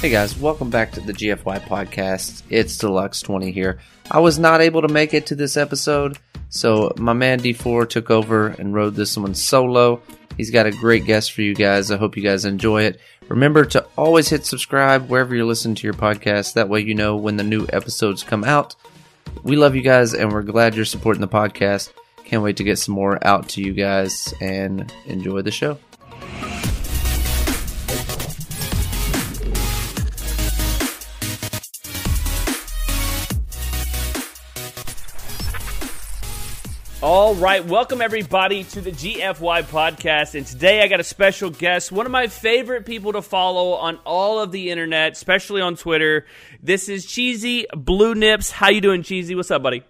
Hey guys, welcome back to the GFY Podcast. It's Deluxe20 here. I was not able to make it to this episode, so my man D4 took over and rode this one solo. He's got a great guest for you guys. I hope you guys enjoy it. Remember to always hit subscribe wherever you're listening to your podcast. That way you know when the new episodes come out. We love you guys, and we're glad you're supporting the podcast. Can't wait to get some more out to you guys, and enjoy the show. All right, welcome everybody to the GFY Podcast, and today I got a special guest, one of my favorite people to follow on all of the internet, especially on Twitter. This is Cheesy Blue Nips. How you doing, Cheesy? What's up, buddy?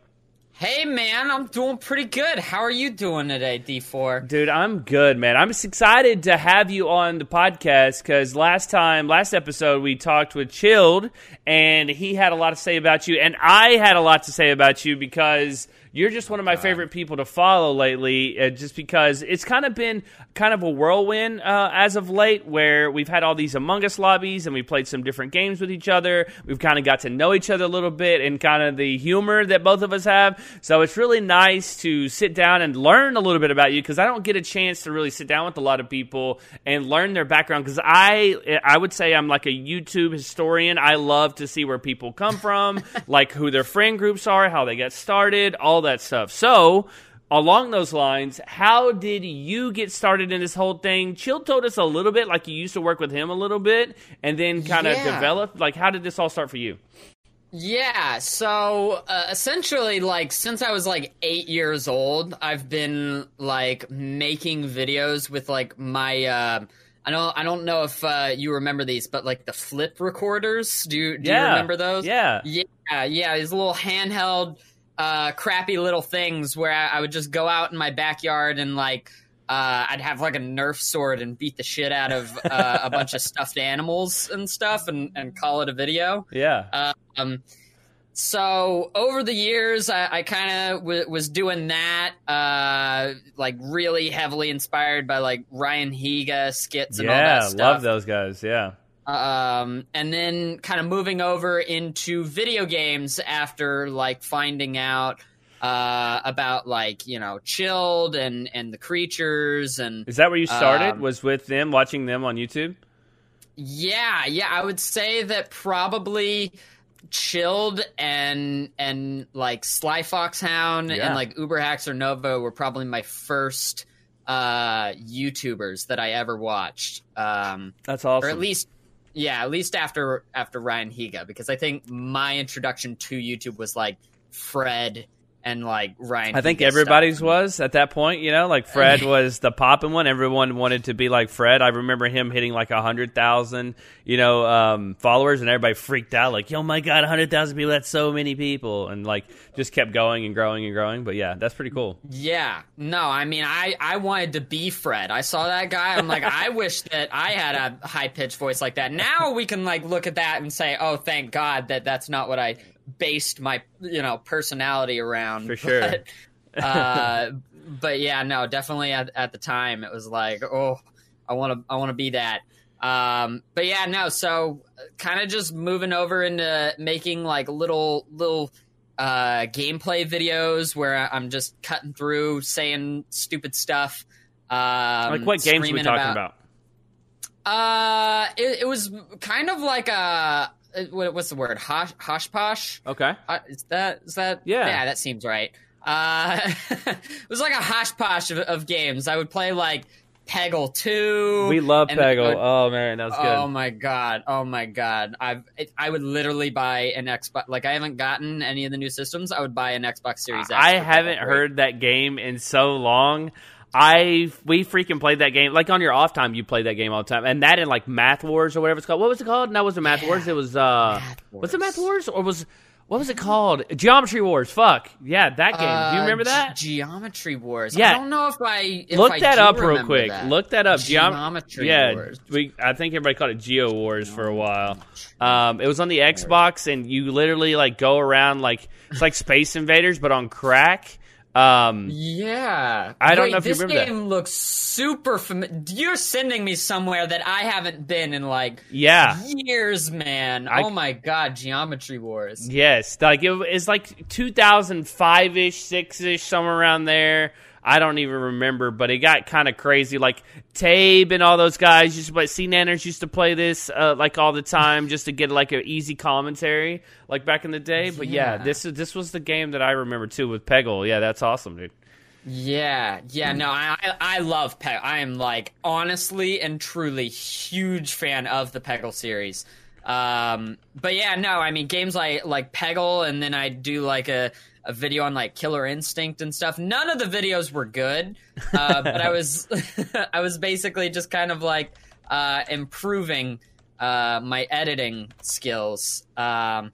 Hey, man, I'm doing pretty good. How are you doing today, D4? Dude, I'm good, man. I'm just excited to have you on the podcast because last episode, we talked with Chilled, and he had a lot to say about you, and I had a lot to say about you because you're just one of my favorite people to follow lately, just because it's kind of been a whirlwind as of late, where we've had all these Among Us lobbies and we played some different games with each other. We've kind of got to know each other a little bit and kind of the humor that both of us have. So it's really nice to sit down and learn a little bit about you, because I don't get a chance to really sit down with a lot of people and learn their background, because I would say I'm like a YouTube historian. I love to see where people come from, like who their friend groups are, how they got started, all that stuff. So along those lines, how did you get started in this whole thing? Chill told us a little bit, like you used to work with him a little bit and then kind of developed. Like, how did this all start for you? Yeah, so essentially, like, since I was like 8 years old, I've been like making videos with like my I don't know if you remember these, but like the flip recorders. Do you remember those? Yeah, these little handheld crappy little things where I would just go out in my backyard and like I'd have like a Nerf sword and beat the shit out of a bunch of stuffed animals and stuff and call it a video. Yeah. So over the years, I kind of was doing that, like really heavily inspired by like Ryan Higa skits and all that stuff. Yeah, love those guys. Yeah. And then kind of moving over into video games after like finding out about like, you know, Chilled and the Creatures. And is that where you started? Was with them, watching them on YouTube? Yeah, I would say that probably Chilled and like Sly Foxhound and like Uber Hacks or Novo were probably my first YouTubers that I ever watched. That's awesome. Or at least after Ryan Higa, because I think my introduction to YouTube was like Fred and like Ryan Higa. I think everybody's stuff was at that point, you know, like Fred was the poppin' one. Everyone wanted to be like Fred. I remember him hitting like 100,000, you know, followers, and everybody freaked out like, oh my God, 100,000 people, that's so many people. And like just kept going and growing and growing. But yeah, that's pretty cool. Yeah. No, I mean, I wanted to be Fred. I saw that guy. I'm like, I wish that I had a high pitched voice like that. Now we can like look at that and say, oh, thank God that's not what I based my, you know, personality around, for sure. But, but yeah, no, definitely at the time it was like, oh, I want to be that. But yeah, no, so kind of just moving over into making like little gameplay videos where I'm just cutting through, saying stupid stuff. Like what games are we talking about? It was kind of like a, what's the word? Hosh posh? Okay. Is that? Yeah, that seems right. It was like a hosh posh of games. I would play like Peggle 2. We love Peggle. Oh man, that was good. Oh my god. I would literally buy an Xbox. Like, I haven't gotten any of the new systems. I would buy an Xbox Series X. I haven't heard that game in so long. We freaking played that game. Like, on your off time, you play that game all the time. And that in, like, Math Wars or whatever it's called. What was it called? No, it wasn't Math Wars. It was, was it Math Wars? Or what was it called? Geometry Wars. Fuck. Yeah, that game. Do you remember that? Geometry Wars. Yeah. I don't know if look that up real quick. That. Look that up. Geometry Wars. Yeah, I think everybody called it Geo Wars for a while. It was on the Xbox, and you literally, like, go around, like, it's like Space Invaders, but on crack. Yeah. I don't know if you remember that. This game looks super familiar. You're sending me somewhere that I haven't been in, like, years, man. Oh, my God. Geometry Wars. Yes. Like, it's like 2005-ish, 6-ish, somewhere around there. I don't even remember, but it got kind of crazy. Like, Tabe and all those guys used to play. C Nanners used to play this, like, all the time just to get, like, an easy commentary, like, back in the day. But, yeah, this was the game that I remember, too, with Peggle. Yeah, that's awesome, dude. Yeah, no, I love Peggle. I am, like, honestly and truly huge fan of the Peggle series. But, yeah, no, I mean, games like Peggle, and then I do, like, a video on, like, Killer Instinct and stuff. None of the videos were good, but I was I was basically just kind of, like, improving my editing skills. And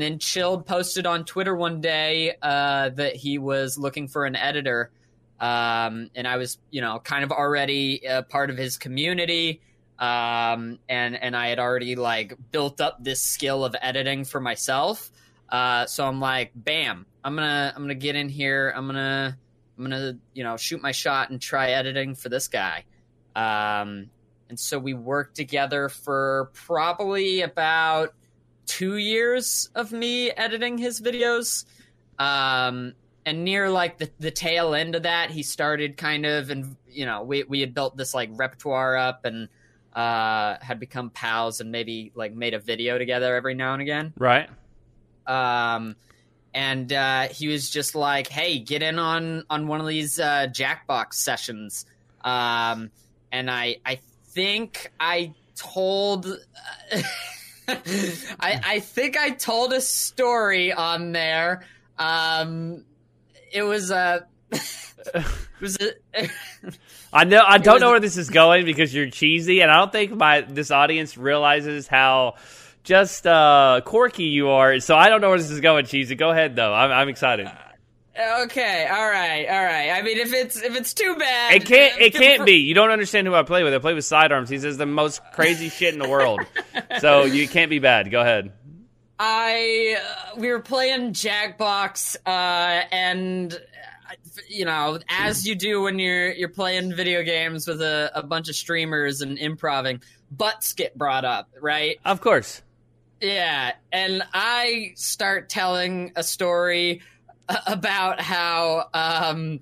then Chilled posted on Twitter one day that he was looking for an editor, and I was, you know, kind of already a part of his community, and I had already, like, built up this skill of editing for myself. So I'm like, bam, I'm gonna get in here. I'm gonna, you know, shoot my shot and try editing for this guy. And so we worked together for probably about 2 years of me editing his videos. And near, like, the tail end of that, he started kind of, and, you know, we had built this, like, repertoire up, and had become pals, and maybe, like, made a video together every now and again. Right. And he was just like, hey, get in on one of these Jackbox sessions. And I think I told I think I told a story on there. It was a I know I don't know where this is going because you're cheesy, and I don't think this audience realizes how just quirky you are, so I don't know where this is going, Cheesy. Go ahead, though. I'm excited. Okay, all right. I mean, if it's too bad, it can't be. You don't understand who I play with. I play with Sidearms. He says the most crazy shit in the world, so you can't be bad. Go ahead. We were playing Jackbox, and, you know, as you do when you're playing video games with a bunch of streamers and improvising, butts get brought up, right? Of course. Yeah, and I start telling a story about how I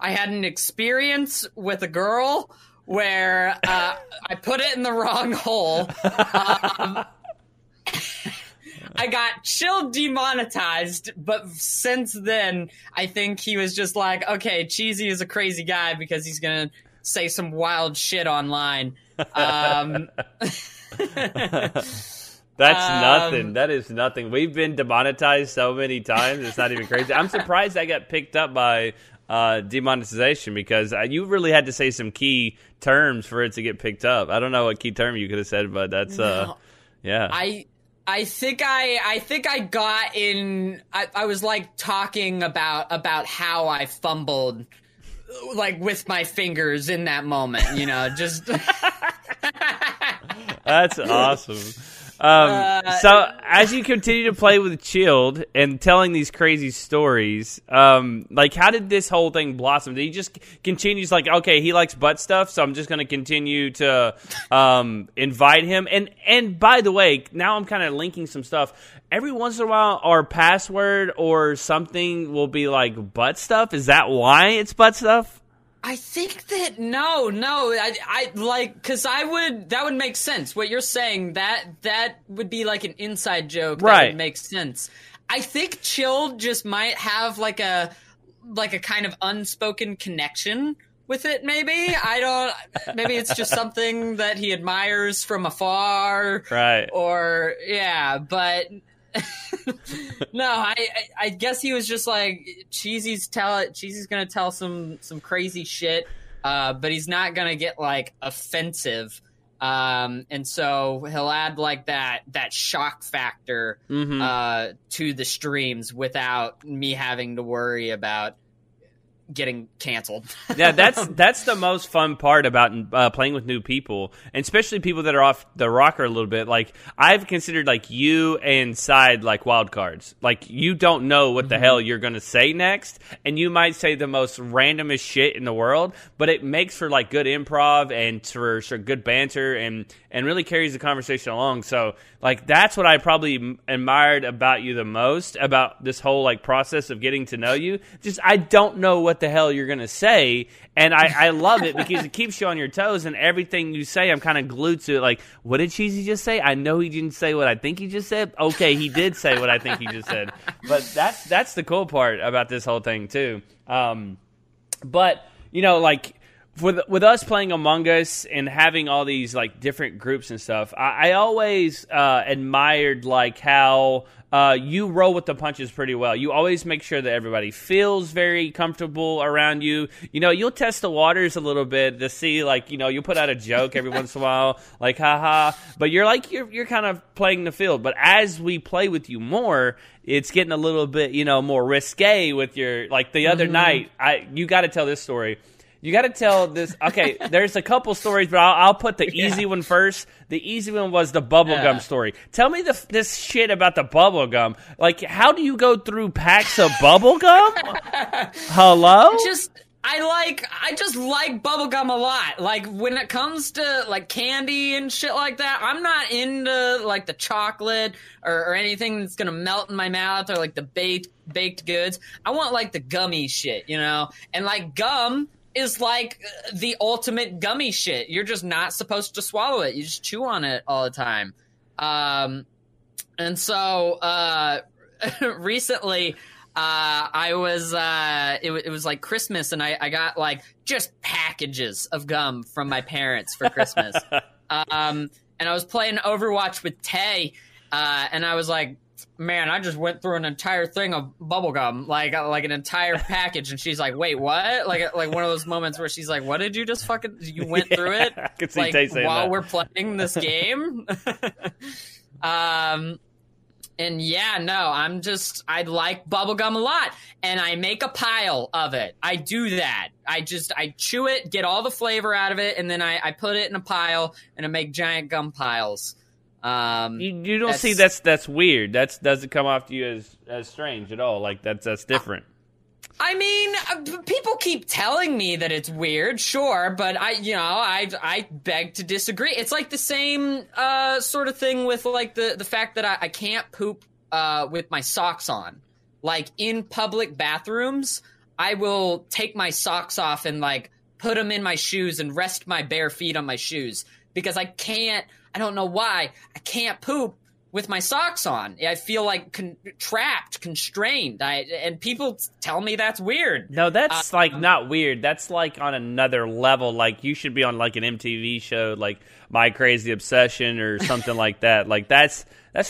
I had an experience with a girl where I put it in the wrong hole. I got Chilled demonetized, but since then, I think he was just like, okay, Cheesy is a crazy guy because he's going to say some wild shit online. That's nothing. That is nothing. We've been demonetized so many times. It's not even crazy. I'm surprised I got picked up by demonetization because you really had to say some key terms for it to get picked up. I don't know what key term you could have said, but that's yeah. I was like talking about how I fumbled, like, with my fingers in that moment, you know, just. That's awesome. So as you continue to play with Chilled and telling these crazy stories, like, how did this whole thing blossom? Did he just continues like, okay, he likes butt stuff, so I'm just going to continue to invite him. And by the way, now I'm kind of linking some stuff. Every once in a while, our password or something will be like butt stuff. Is that why it's butt stuff? I think that no, I like, because that would make sense. What you're saying, that would be like an inside joke, right? That would make sense. I think Chilled just might have like a kind of unspoken connection with it. Maybe maybe it's just something that he admires from afar, right? Or yeah, but. No, I guess he was just like, Cheesy's gonna tell some crazy shit, but he's not gonna get, like, offensive, and so he'll add, like, that shock factor to the streams without me having to worry about getting canceled. Yeah, that's the most fun part about playing with new people, and especially people that are off the rocker a little bit. Like, I've considered like you and Side like wild cards. Like, you don't know what the hell you're going to say next, and you might say the most randomest shit in the world, but it makes for like good improv and for good banter and really carries the conversation along. So like, that's what I probably admired about you the most about this whole like process of getting to know you. Just, I don't know what the hell you're gonna say, and I love it because it keeps you on your toes, and everything you say I'm kind of glued to it. Like, what did Cheesy just say? I know he didn't say what I think he just said. Okay, he did say what I think he just said. But that's the cool part about this whole thing too. But you know, like with us playing Among Us and having all these like different groups and stuff, I always admired like how you roll with the punches pretty well. You always make sure that everybody feels very comfortable around you. You know, you'll test the waters a little bit to see, like, you know, you'll put out a joke every once in a while, like, haha. But you're like, you're kind of playing the field. But as we play with you more, it's getting a little bit, you know, more risque with your, like, the other night. You got to tell this story. You got to tell this. Okay, there's a couple stories, but I'll put the easy one first. The easy one was the bubblegum story. Tell me this shit about the bubblegum. Like, how do you go through packs of bubblegum? Hello? I just like bubblegum a lot. Like, when it comes to like candy and shit like that, I'm not into like the chocolate or anything that's gonna melt in my mouth or like the baked goods. I want like the gummy shit, you know? And like gum is like the ultimate gummy shit. You're just not supposed to swallow it. You just chew on it all the time. And so recently I was it was like Christmas, and I got like just packages of gum from my parents for Christmas. And I was playing Overwatch with Tay, and I was like, man, I just went through an entire thing of bubblegum, like an entire package. And she's like, wait, what? Like one of those moments where she's like, what did you just fucking, you went through it? I could see like, Tay saying while that. We're playing this game. And yeah, no, I like bubblegum a lot, and I make a pile of it. I do that. I chew it, get all the flavor out of it. And then I put it in a pile, and I make giant gum piles. You don't see that's weird. That doesn't come off to you as strange at all. Like that's different. I mean, people keep telling me that it's weird, sure, but I beg to disagree. It's like the same sort of thing with like the fact that I can't poop with my socks on. Like in public bathrooms, I will take my socks off and like put them in my shoes and rest my bare feet on my shoes because I don't know why I can't poop with my socks on. I feel like trapped, constrained. And people tell me that's weird. No, that's like not weird. That's like on another level. Like you should be on like an MTV show, like My Crazy Obsession or something like that. Like that's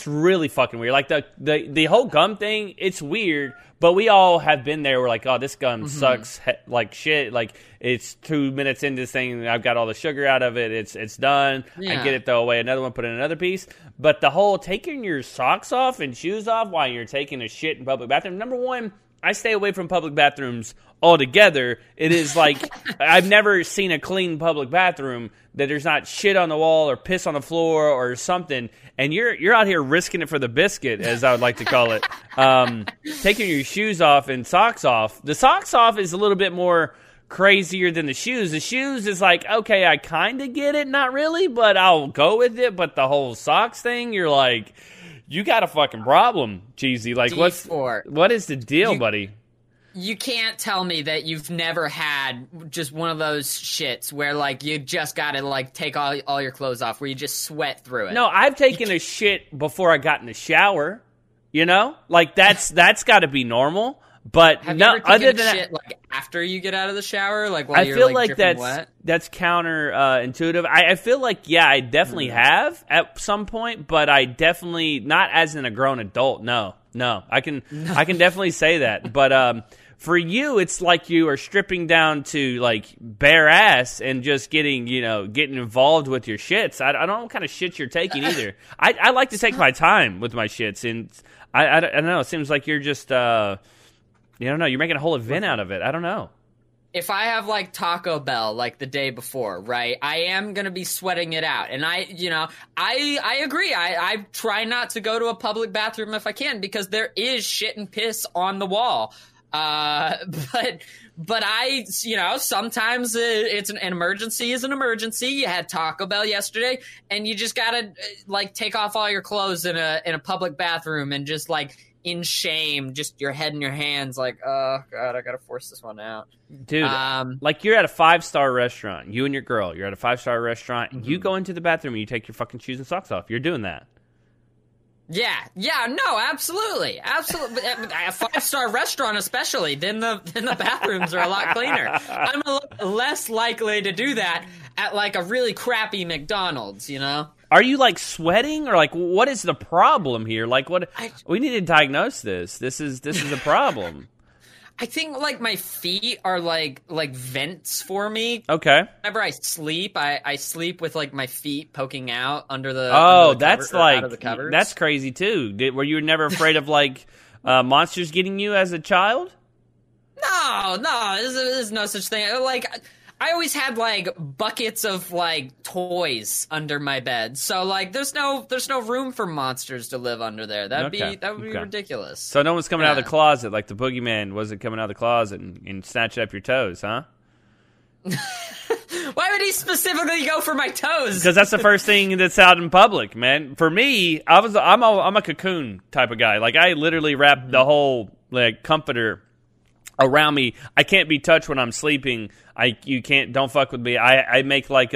really fucking weird. Like the whole gum thing, it's weird. But we all have been there. We're like, oh, this gum sucks like shit. Like it's 2 minutes into this thing, and I've got all the sugar out of it. It's done. Yeah. I get it, throw away another one, put in another piece. But the whole taking your socks off and shoes off while you're taking a shit in public bathroom. Number one, I stay away from public bathrooms altogether. It is like I've never seen a clean public bathroom that there's not shit on the wall or piss on the floor or something. And you're out here risking it for the biscuit, as I would like to call it. Taking your shoes off and socks off. The socks off is a little bit more crazier than the shoes. The shoes is like, okay, I kind of get it, not really, but I'll go with it. But the whole socks thing, you're like, you got a fucking problem, Cheesy. Like, D4. What is the deal, buddy? You can't tell me that you've never had just one of those shits where, like, you just got to, like, take all your clothes off, where you just sweat through it. No, I've taken a shit before I got in the shower, you know? Like, that's got to be normal. But have no, you ever other than shit, that, like after you get out of the shower, like while I you're feel like that's wet? That's counterintuitive. I feel like I definitely have at some point, but I definitely not as in a grown adult. No, I can definitely say that. But for you, it's like you are stripping down to like bare ass and just getting involved with your shits. I don't know what kind of shit you're taking either. I like to take my time with my shits, and I don't know. It seems like you're just. You don't know. You're making a whole event out of it. I don't know. if I have like Taco Bell like the day before, right, I am going to be sweating it out. And I agree. I try not to go to a public bathroom if I can, because there is shit and piss on the wall. But I, you know, sometimes it's an emergency is an emergency. You had Taco Bell yesterday and you just got to like take off all your clothes in a public bathroom and just like in shame, just your head in your hands like, oh God, I got to force this one out. Dude, like you're at a 5-star restaurant, you and your girl, you're at a 5-star restaurant and you go into the bathroom and you take your fucking shoes and socks off. You're doing that. Yeah, no, absolutely. A 5-star restaurant, especially, then the bathrooms are a lot cleaner. I'm a lot less likely to do that at like a really crappy McDonald's, you know. Are you like sweating or like what is the problem here? Like what? We need to diagnose this. This is a problem. I think like my feet are like vents for me. Okay. Whenever I sleep, I sleep with like my feet poking out under the covers. That's crazy too. Were you never afraid of like monsters getting you as a child? No, there's no such thing. Like I always had like buckets of like toys under my bed, so like there's no room for monsters to live under there. That would be ridiculous. So no one's coming out of the closet like the boogeyman wasn't coming out of the closet and snatching up your toes, huh? Why would he specifically go for my toes? Because that's the first thing that's out in public, man. For me, I'm a cocoon type of guy. Like I literally wrap the whole like comforter around me. I can't be touched when I'm sleeping. Don't fuck with me. I make like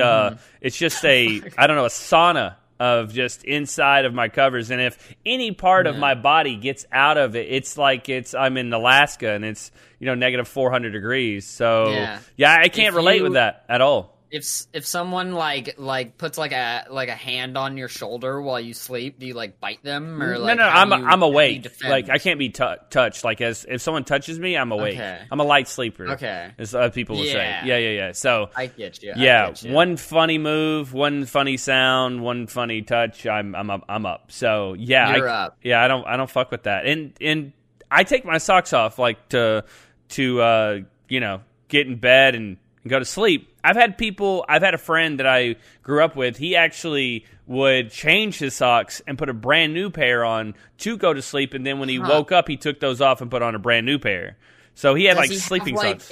it's just a sauna of just inside of my covers. And if any part of my body gets out of it, it's like I'm in Alaska and it's, you know, -400 degrees. So yeah I can't relate with that at all. If someone like puts like a hand on your shoulder while you sleep, do you like bite them or like? No, I'm awake. Like I can't be touched. Like if someone touches me, I'm awake. Okay. I'm a light sleeper. Okay, as other people will say. Yeah. So I get you. Yeah, one funny move, one funny sound, one funny touch. I'm up. So yeah, you're up. Yeah, I don't fuck with that. And I take my socks off like to you know, get in bed and go to sleep. I've had a friend that I grew up with. He actually would change his socks and put a brand new pair on to go to sleep. And then when he woke up, he took those off and put on a brand new pair. So he had socks.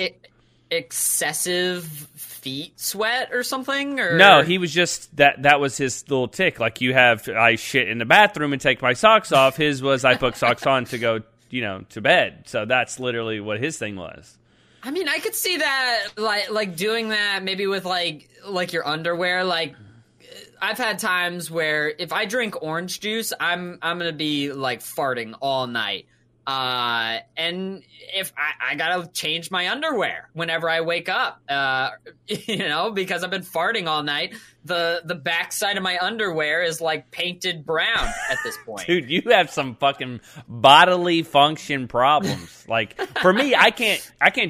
Excessive feet sweat or something? Or? No, he was just that was his little tick. Like I shit in the bathroom and take my socks off. His was I put socks on to go, you know, to bed. So that's literally what his thing was. I mean, I could see that, like doing that maybe with, like your underwear. Like, I've had times where if I drink orange juice, I'm going to be, like, farting all night. And if I got to change my underwear whenever I wake up, you know, because I've been farting all night. The backside of my underwear is, like, painted brown at this point. Dude, you have some fucking bodily function problems. Like, for me, I can't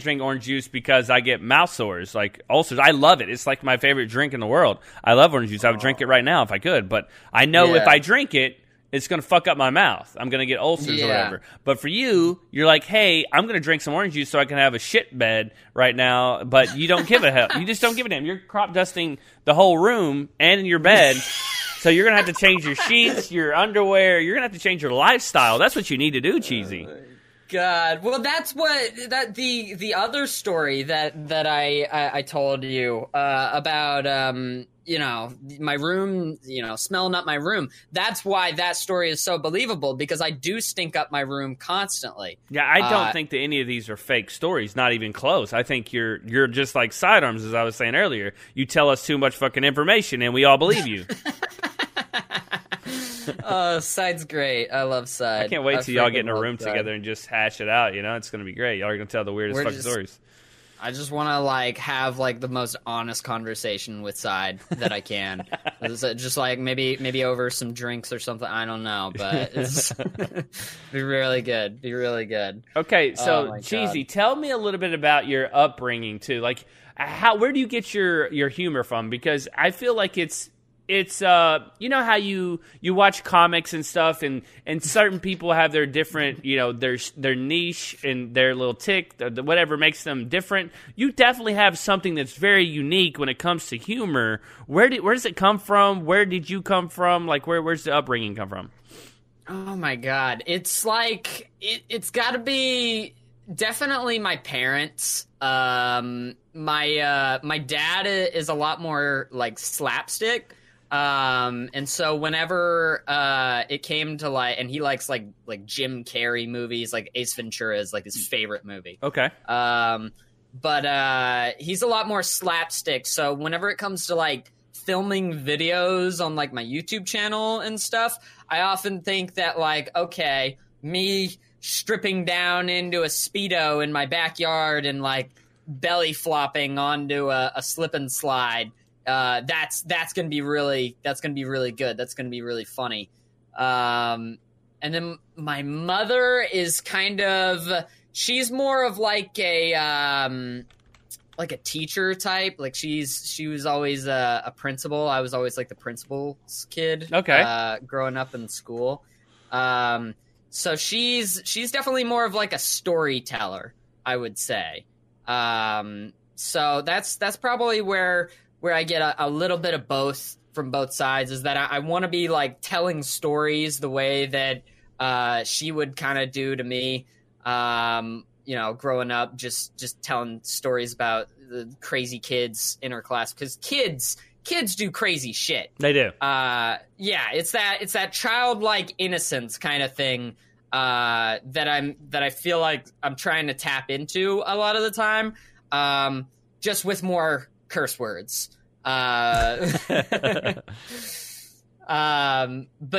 drink orange juice because I get mouth sores, like ulcers. I love it. It's, like, my favorite drink in the world. I love orange juice. I would drink it right now if I could. But I know if I drink it, it's going to fuck up my mouth. I'm going to get ulcers or whatever. But for you, you're like, hey, I'm going to drink some orange juice so I can have a shit bed right now. But you don't give a hell. You just don't give a damn. You're crop dusting the whole room and your bed. So you're going to have to change your sheets, your underwear. You're going to have to change your lifestyle. That's what you need to do, Cheesy. God. Well, that's the other story that I told you about, you know, my room, you know, smelling up my room. That's why that story is so believable, because I do stink up my room constantly. Yeah, I don't think that any of these are fake stories, not even close. I think you're just like Sidearms, as I was saying earlier. You tell us too much fucking information and we all believe you. Oh, Side's great. I love Side. I can't wait till y'all get in a room together and just hash it out. You know, it's going to be great. Y'all are going to tell the weirdest fucking stories. I just want to, like, have, like, the most honest conversation with Side that I can. Just, like, maybe over some drinks or something. I don't know, but it's be really good. Be really good. Okay, so, Cheesy, tell me a little bit about your upbringing, too. Like, where do you get your humor from? Because I feel like it's it's you know how you watch comics and stuff, and certain people have their different, you know, their niche and their little tick, whatever makes them different. You definitely have something that's very unique when it comes to humor. Where does it come from? Where did you come from? Like where's the upbringing come from? Oh my God, it's like it's got to be definitely my parents. My dad is a lot more like slapstick, and so whenever it came to like, and he likes like Jim Carrey movies, like Ace Ventura is like his favorite movie. Okay. But he's a lot more slapstick. So whenever it comes to like filming videos on like my YouTube channel and stuff, I often think that like, okay, me stripping down into a Speedo in my backyard and like belly flopping onto a slip and slide, that's gonna be really good, that's gonna be really funny. And then my mother is kind of, she's more of like a teacher type. Like she was always a principal. I was always like the principal's kid. Okay. Growing up in school. So she's definitely more of like a storyteller, I would say. So that's probably where I get a little bit of both from both sides, is that I want to be like telling stories the way that, she would kind of do to me. You know, growing up, just telling stories about the crazy kids in our class, because kids do crazy shit. They do. Yeah, it's that childlike innocence kind of thing that I feel like I'm trying to tap into a lot of the time, just with more curse words. But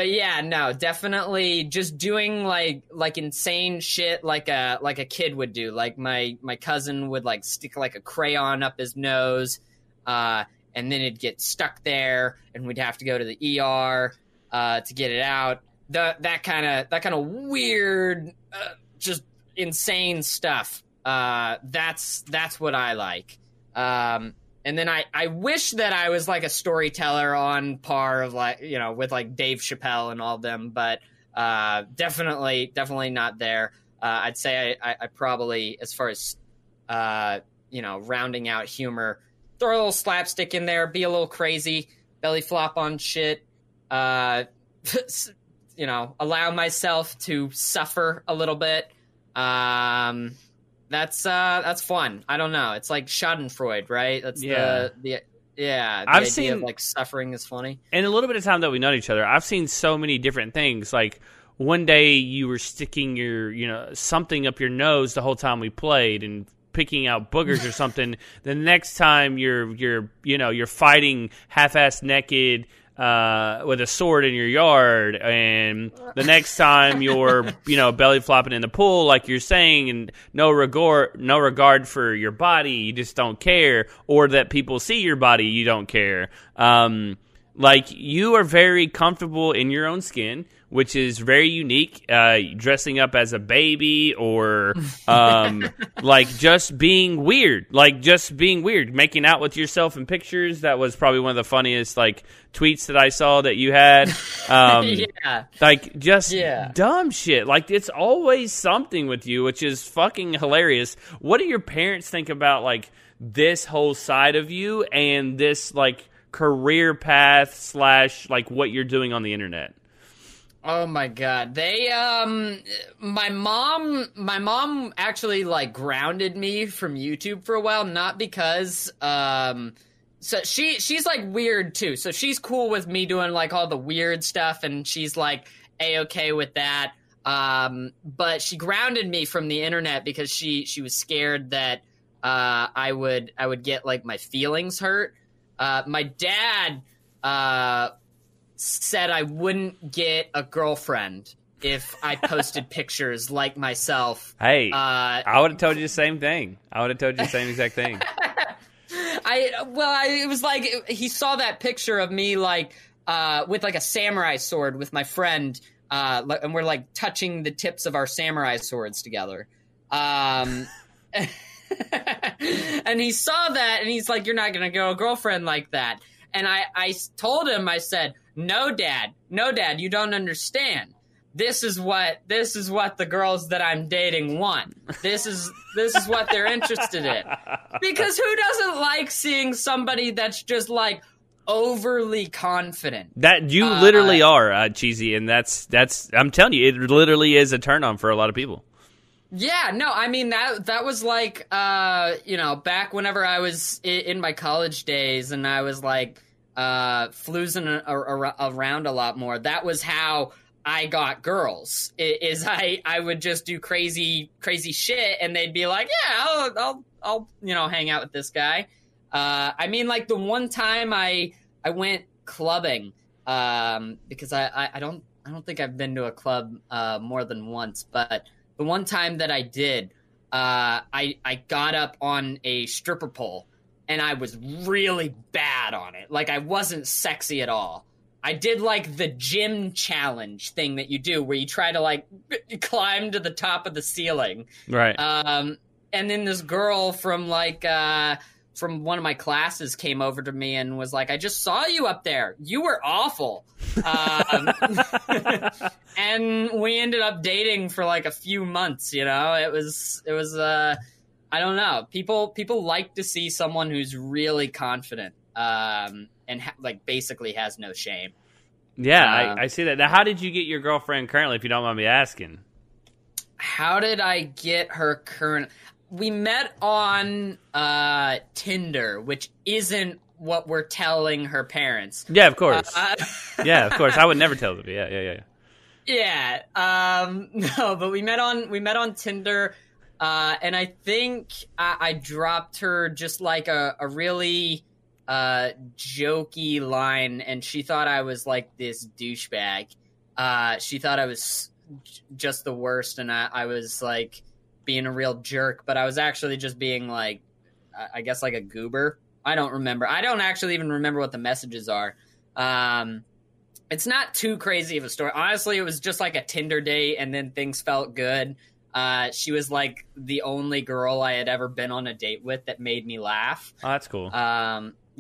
yeah, no, definitely just doing like insane shit like a kid would do. Like my cousin would like stick like a crayon up his nose, and then it'd get stuck there and we'd have to go to the ER, to get it out. That kind of weird, just insane stuff. That's what I like. And then I wish that I was like a storyteller on par of like, you know, with like Dave Chappelle and all them, but definitely not there. I'd say I probably, as far as, you know, rounding out humor, throw a little slapstick in there, be a little crazy, belly flop on shit, you know, allow myself to suffer a little bit. That's fun. I don't know. It's like Schadenfreude, right? That's yeah. The I've idea seen of like suffering is funny. In a little bit of time that we've known each other, I've seen so many different things. Like one day you were sticking your, you know, something up your nose the whole time we played and picking out boogers or something. The next time you're fighting half-assed naked with a sword in your yard, and the next time you're, you know, belly flopping in the pool, like you're saying, and no regard for your body, you just don't care, or that people see your body, you don't care. Like you are very comfortable in your own skin, which is very unique. Dressing up as a baby, or like just being weird, making out with yourself in pictures. That was probably one of the funniest like tweets that I saw that you had. Yeah, like just dumb shit. Like it's always something with you, which is fucking hilarious. What do your parents think about like this whole side of you and this like career path / like what you're doing on the internet? Oh my God. They, my mom actually like grounded me from YouTube for a while, not because, so she's like weird too. So she's cool with me doing like all the weird stuff and she's like A-okay with that. But she grounded me from the internet because she was scared that, I would get like my feelings hurt. My dad, said I wouldn't get a girlfriend if I posted pictures like myself. Hey, I would have told you the same thing. I would have told you the same exact thing. It was like he saw that picture of me like with like a samurai sword with my friend, and we're like touching the tips of our samurai swords together. And he saw that, and he's like, "You're not gonna get a girlfriend like that." And I told him, I said, no, dad, you don't understand. This is what the girls that I'm dating want. This is what they're interested in. Because who doesn't like seeing somebody that's just like overly confident? That you literally are, Cheesy, and that's I'm telling you, it literally is a turn on for a lot of people. Yeah, no, I mean that was like back whenever I was in my college days and I was like floozing around a lot more. That was how I got girls. I would just do crazy shit, and they'd be like, "Yeah, I'll hang out with this guy." I mean, like the one time I went clubbing because I don't think I've been to a club more than once, but the one time that I did, I got up on a stripper pole, and I was really bad on it. Like I wasn't sexy at all. I did, like, the gym challenge thing that you do where you try to, like, climb to the top of the ceiling. Right. And then this girl from one of my classes came over to me and was like, I just saw you up there. You were awful. And we ended up dating for, like, a few months, you know? It was I don't know. People like to see someone who's really confident. And basically has no shame. Yeah, I see that. Now, how did you get your girlfriend currently, if you don't mind me asking? How did I get her current? We met on Tinder, which isn't what we're telling her parents. Yeah, of course. Yeah, of course. I would never tell them. Yeah. No, but we met on Tinder, and I think I dropped her just like a really jokey line, and she thought I was like this douchebag. She thought I was just the worst, and I was like being a real jerk, but I was actually just being like, I guess, like a goober. I don't remember. I don't actually even remember what the messages are. It's not too crazy of a story. Honestly, it was just like a Tinder date, and then things felt good. She was like the only girl I had ever been on a date with that made me laugh. Oh, that's cool.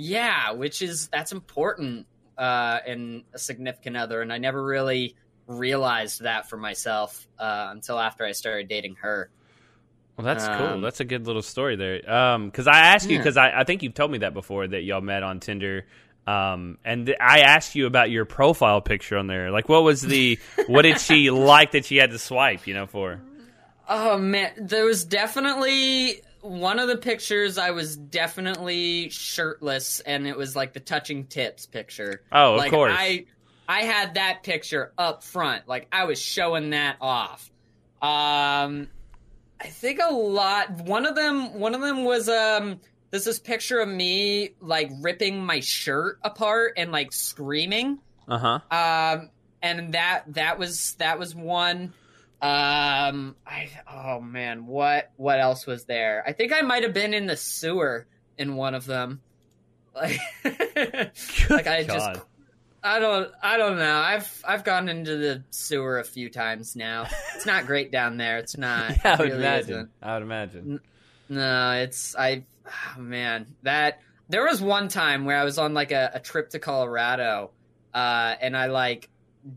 Yeah, that's important in a significant other, and I never really realized that for myself until after I started dating her. Well, that's cool. That's a good little story there. Because I asked you, because I think you've told me that before, that y'all met on Tinder, and I asked you about your profile picture on there. Like, what did she like that she had to swipe, for? Oh, man, there was definitely... One of the pictures, I was definitely shirtless, and it was like the touching tips picture. Oh, of course. I had that picture up front. Like, I was showing that off. I think a lot. One of them was this is picture of me like ripping my shirt apart and like screaming. And that was one. Oh man, what else was there? I think I might have been in the sewer in one of them. I don't know. I've gone into the sewer a few times now. It's not great down there. It's not. Yeah, I would imagine. No, there was one time where I was on like a trip to Colorado, and I like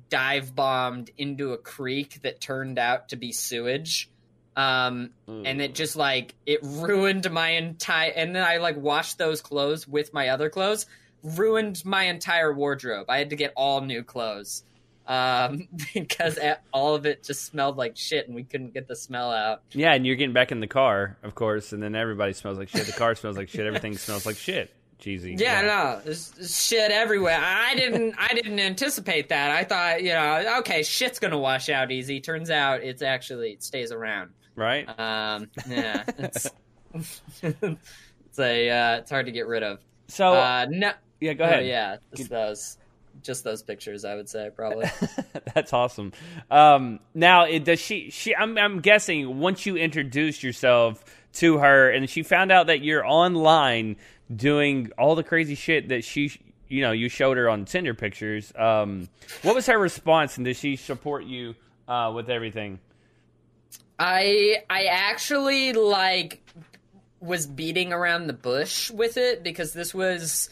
dive bombed into a creek that turned out to be sewage. And it just like, it ruined my entire, and then I like washed those clothes with my other clothes, ruined my entire wardrobe. I had to get all new clothes, because all of it just smelled like shit and we couldn't get the smell out. Yeah. And you're getting back in the car, of course. And then everybody smells like shit. The car smells like shit. Everything smells like shit. Cheesy. Yeah, no, there's shit everywhere. I didn't anticipate that. I thought, okay, shit's gonna wash out easy. Turns out it stays around. Right. Yeah. It's hard to get rid of. So no. Yeah, go ahead. Yeah, just those pictures, I would say, probably. That's awesome. Now, does she? I'm guessing once you introduced yourself to her and she found out that you're online doing all the crazy shit that she, you showed her on Tinder pictures. What was her response, and did she support you with everything? I actually was beating around the bush with it, because this was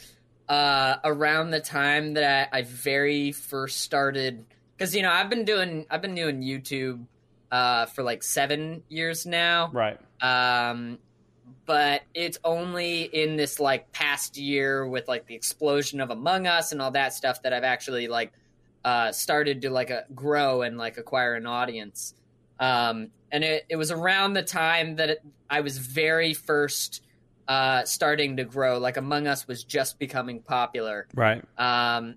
around the time that I very first started, because, you know, I've been doing YouTube for like 7 years now. Right. But it's only in this like past year with like the explosion of Among Us and all that stuff that I've actually like started to like grow and like acquire an audience. And it was around the time that I was very first starting to grow. Like Among Us was just becoming popular. Right. And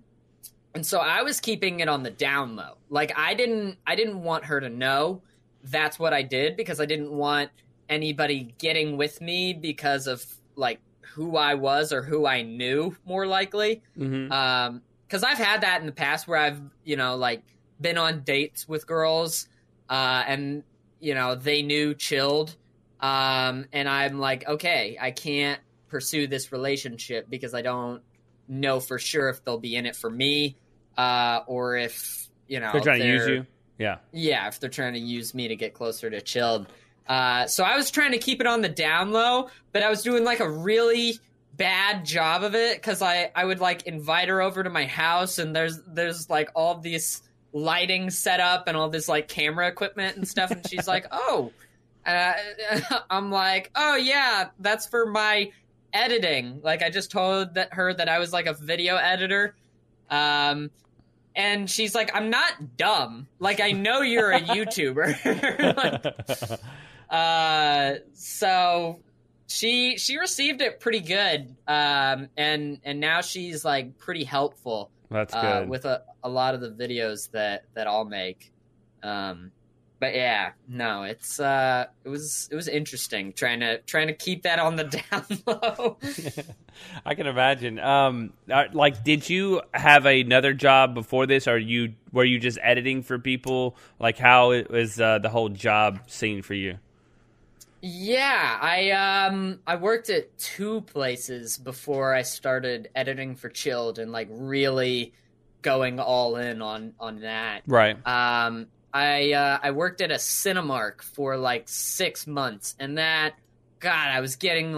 so I was keeping it on the down low. Like I didn't want her to know that's what I did, because I didn't want anybody getting with me because of like who I was or who I knew, more likely. Mm-hmm. 'Cause I've had that in the past where I've, you know, like been on dates with girls and, you know, they knew Chilled. And I'm like, okay, I can't pursue this relationship because I don't know for sure if they'll be in it for me or if, you know, they're trying to use you. Yeah. Yeah. If they're trying to use me to get closer to Chilled. So I was trying to keep it on the down low, but I was doing like a really bad job of it. 'Cause I would like invite her over to my house, and there's like all these lighting set up and all this like camera equipment and stuff. And she's like, oh, I'm like, oh yeah, that's for my editing. Like I just told her that I was like a video editor. And she's like, I'm not dumb. Like, I know you're a YouTuber. Like, so she received it pretty good. And now she's like pretty helpful. That's good. With a lot of the videos that I'll make. But yeah, no, it's it was interesting trying to keep that on the down low. I can imagine. Like, did you have another job before this? Or were you just editing for people? Like, how was the whole job scene for you? Yeah, I worked at two places before I started editing for Chilled and like really going all in on that. Right. I worked at a Cinemark for like 6 months, and I was getting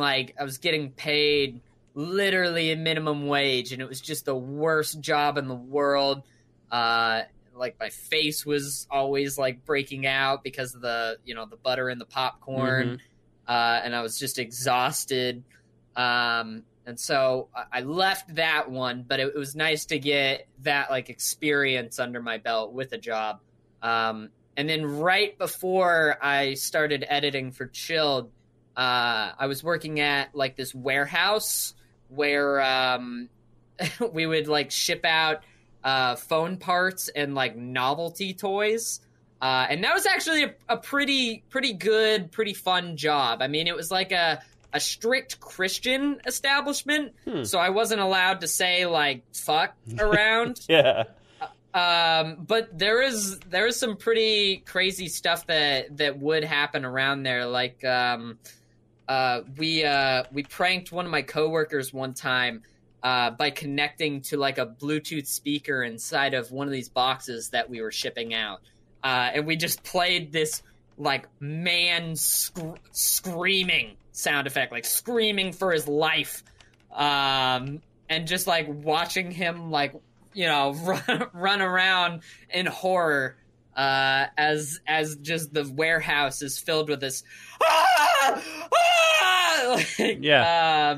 paid literally a minimum wage, and it was just the worst job in the world. Like my face was always like breaking out because of the, you know, the butter and the popcorn. Mm-hmm. And I was just exhausted. And so I left that one, but it was nice to get that like experience under my belt with a job. And then right before I started editing for Chilled, I was working at like this warehouse where we would like ship out phone parts and like novelty toys. And that was actually a pretty good, pretty fun job. I mean, it was like a strict Christian establishment, so I wasn't allowed to say like fuck around. Yeah. But there is some pretty crazy stuff that would happen around there. Like, we pranked one of my coworkers one time, by connecting to like a Bluetooth speaker inside of one of these boxes that we were shipping out. And we just played this like man screaming sound effect, like screaming for his life. And just like watching him like, you know, run around in horror as just the warehouse is filled with this. Ah! Ah! Like, yeah.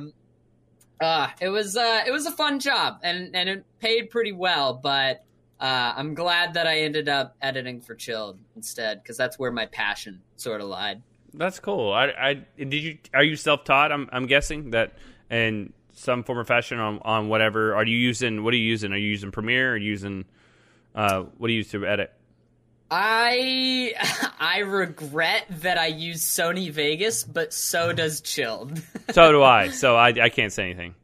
It was a fun job, and it paid pretty well. But I'm glad that I ended up editing for Chilled instead, because that's where my passion sort of lied. That's cool. Are you self-taught? I'm guessing that, and some form of fashion on whatever. What are you using? Are you using Premiere? Are you using, what do you use to edit? I regret that I use Sony Vegas, but so does Chilled. So do I. So I can't say anything.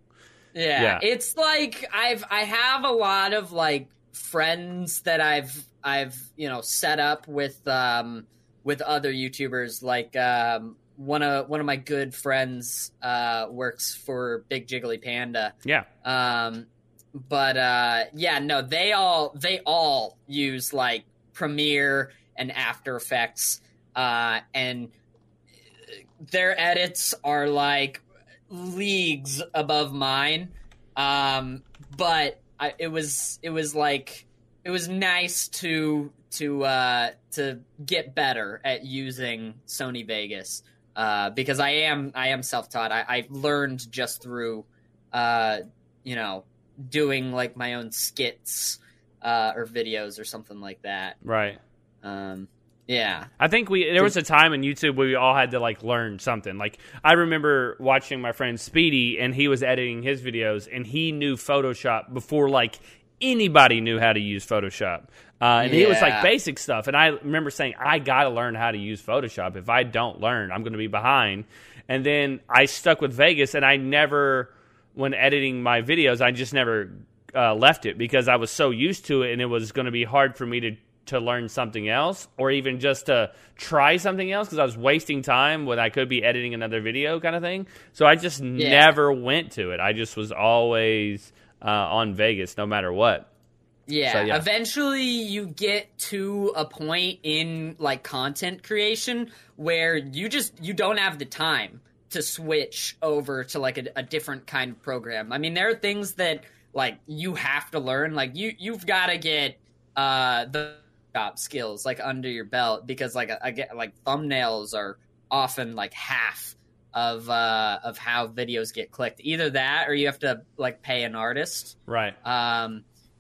Yeah. It's like, I have a lot of like friends that I've, you know, set up with other YouTubers. Like, one of my good friends works for Big Jiggly Panda. Yeah. They all use like Premiere and After Effects, and their edits are like leagues above mine. But it was nice to get better at using Sony Vegas, because I am self-taught. I learned just through, doing like my own skits, or videos or something like that. Right. Yeah. I think there was a time in YouTube where we all had to like learn something. Like I remember watching my friend Speedy, and he was editing his videos, and he knew Photoshop before like anybody knew how to use Photoshop. He was like basic stuff. And I remember saying, I got to learn how to use Photoshop. If I don't learn, I'm going to be behind. And then I stuck with Vegas, and I never, when editing my videos, I just never left it because I was so used to it, and it was going to be hard for me to learn something else, or even just to try something else, because I was wasting time when I could be editing another video kind of thing. So I just never went to it. I just was always on Vegas no matter what. Yeah. So, yeah, eventually you get to a point in like content creation where you don't have the time to switch over to like a different kind of program. I mean, there are things that like you have to learn, like you've got to get the skills like under your belt, because like I get like thumbnails are often like half of how videos get clicked. Either that, or you have to like pay an artist, right?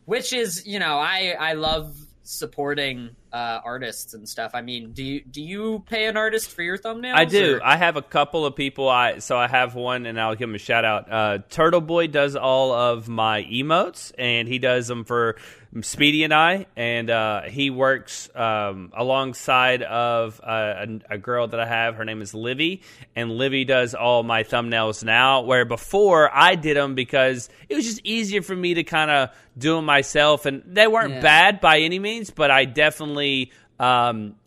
Which is, I love supporting artists and stuff. I mean, do you pay an artist for your thumbnails? I do. I have a couple of people. I have one, and I'll give him a shout out. Turtle Boy does all of my emotes, and he does them for Speedy and I. And he works alongside of a girl that I have. Her name is Livvy, and Livvy does all my thumbnails now. Where before I did them because it was just easier for me to kind of do them myself, and they weren't bad by any means, but I definitely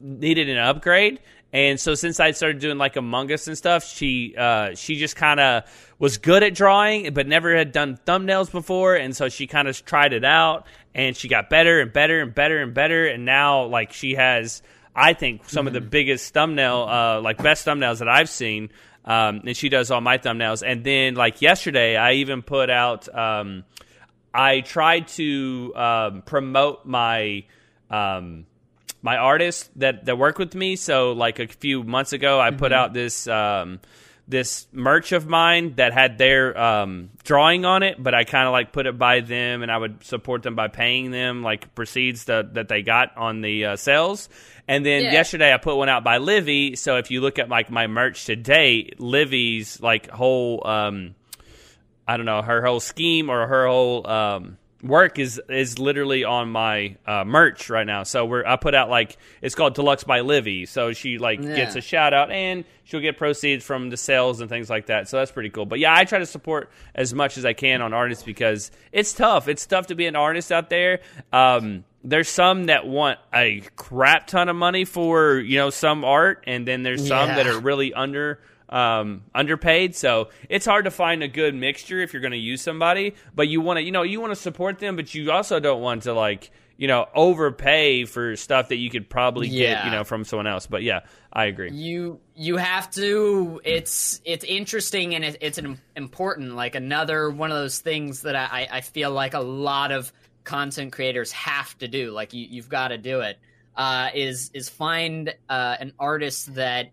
needed an upgrade. And so since I started doing like Among Us and stuff, she just kind of was good at drawing but never had done thumbnails before, and so she kind of tried it out, and she got better and better and better and better, and now like she has, I think, some of the biggest thumbnail best thumbnails that I've seen, and she does all my thumbnails. And then like yesterday I even put out I tried to promote my artists that work with me. So like a few months ago, I put out this this merch of mine that had their drawing on it, but I kind of like put it by them, and I would support them by paying them like proceeds that they got on the sales. And then yesterday I put one out by Livvy. So if you look at like my merch today, Livvy's like whole her whole scheme or her whole work is literally on my merch right now. So I put out like, it's called Deluxe by Livvy, so she like gets a shout out, and she'll get proceeds from the sales and things like that. So that's pretty cool. But yeah, I try to support as much as I can on artists, because it's tough to be an artist out there. There's some that want a crap ton of money for some art, and then there's some that are really underpaid. So it's hard to find a good mixture if you're going to use somebody, but you want to support them, but you also don't want to like overpay for stuff that you could probably get from someone else. But yeah, I agree. You have to. It's interesting, and it's an important, like, another one of those things that I feel like a lot of content creators have to do. Like you've got to do it. Is find an artist that